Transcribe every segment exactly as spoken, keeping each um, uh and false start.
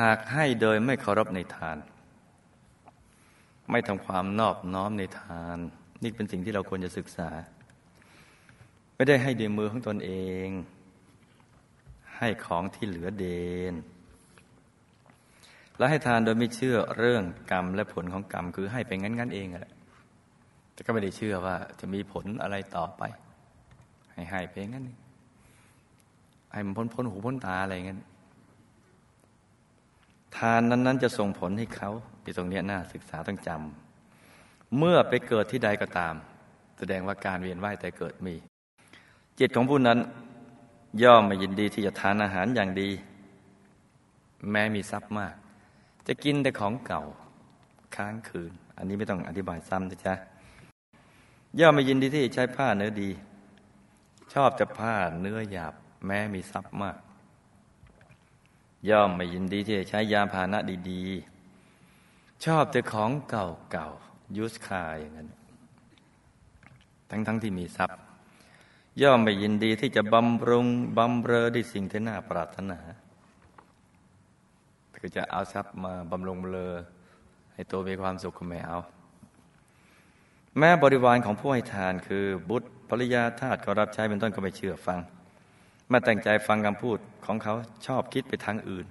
หากให้โดยไม่เคารพในทานไม่ทำความนอบน้อมในทานนี่เป็นสิ่งที่เราควรจะศึกษาไม่ได้ให้ด้วยมือของตนเองให้ของที่เหลือเดนและให้ทานโดยไม่เชื่อเรื่องกรรมและผลของกรรมคือให้ไปงั้นๆเองแหละแต่ก็ไม่ได้เชื่อว่าจะมีผลอะไรต่อไปให้ให้ไปงั้นให้มันพ้นพ้นหูพ้นตาอะไรงั้นทานนั้นๆจะส่งผลให้เขาที่ตรงนี้น่าศึกษาต้องจำเมื่อไปเกิดที่ใดก็ตามแสดงว่าการเวียนว่ายแต่เกิดมีจิตของผู้นั้นย่อมไม่ยินดีที่จะทานอาหารอย่างดีแม้มีทรัพย์มากจะกินแต่ของเก่าค้างคืนอันนี้ไม่ต้องอธิบายซ้ำนะจ๊ะย่อมไม่ยินดีที่ใช้ผ้าเนื้อดีชอบแต่ผ้าเนื้อหยาบแม้มีทรัพย์มากย่อมไม่ยินดีที่จะใช้ยานพาหนะดีๆชอบแต่ของเก่าๆยูสคาอย่างนั้นทั้งๆที่มีทรัพย์ย่อมไม่ยินดีที่จะบำรุงบำเรอด้วยสิ่งที่น่าปรารถนาก็จะเอาทรัพย์มาบำรุงบำเรอให้ตัวมีความสุขก็ไม่เอาแม้บริวารของผู้ให้ทานคือบุตรภริยาทาสก็รับใช้เป็นต้นก็ไม่เชื่อฟังมาแต่งใจฟังคำพูดของเขาชอบคิดไปทางอื่น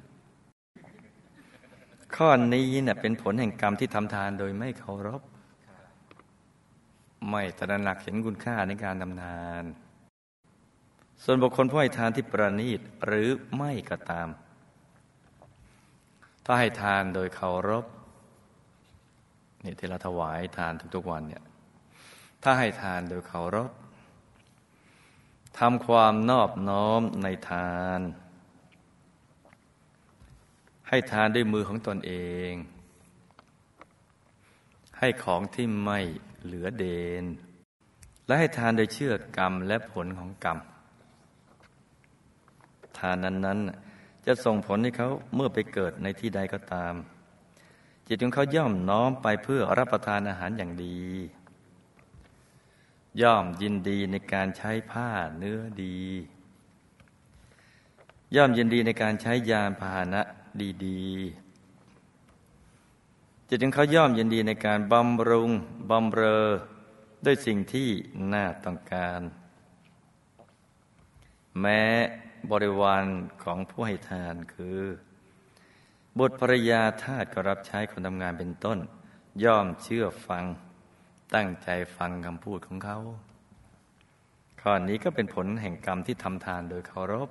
ข้อนี้เนี่ยเป็นผลแห่งกรรมที่ทำทานโดยไม่เคารพไม่ตระหนักเห็นคุณค่าในการทำทานส่วนบุคคลผู้ให้ทานที่ประณีตหรือไม่ก็ตามถ้าให้ทานโดยเคารพเนี่ยที่เราถวายทานทุกๆวันเนี่ยถ้าให้ทานโดยเคารพทำความนอบน้อมในทานให้ทานด้วยมือของตนเองให้ของที่ไม่เหลือเดนและให้ทานโดยเชื่อกรรมและผลของกรรมทานนั้นๆจะส่งผลให้เขาเมื่อไปเกิดในที่ใดก็ตามจิตของเขาย่อมน้อมไปเพื่อรับประทานอาหารอย่างดีย่อมยินดีในการใช้ผ้าเนื้อดีย่อมยินดีในการใช้ยานพาหนะดีๆจิตของเขาย่อมยินดีในการบำรุงบำเรอด้วยสิ่งที่น่าต้องการแม้บริวารของผู้ให้ทานคือบุตรภริยาทาสก็รับใช้คนทำงานเป็นต้นย่อมเชื่อฟังตั้งใจฟังคำพูดของเขาข้อนี้ก็เป็นผลแห่งกรรมที่ทำทานโดยเคารพ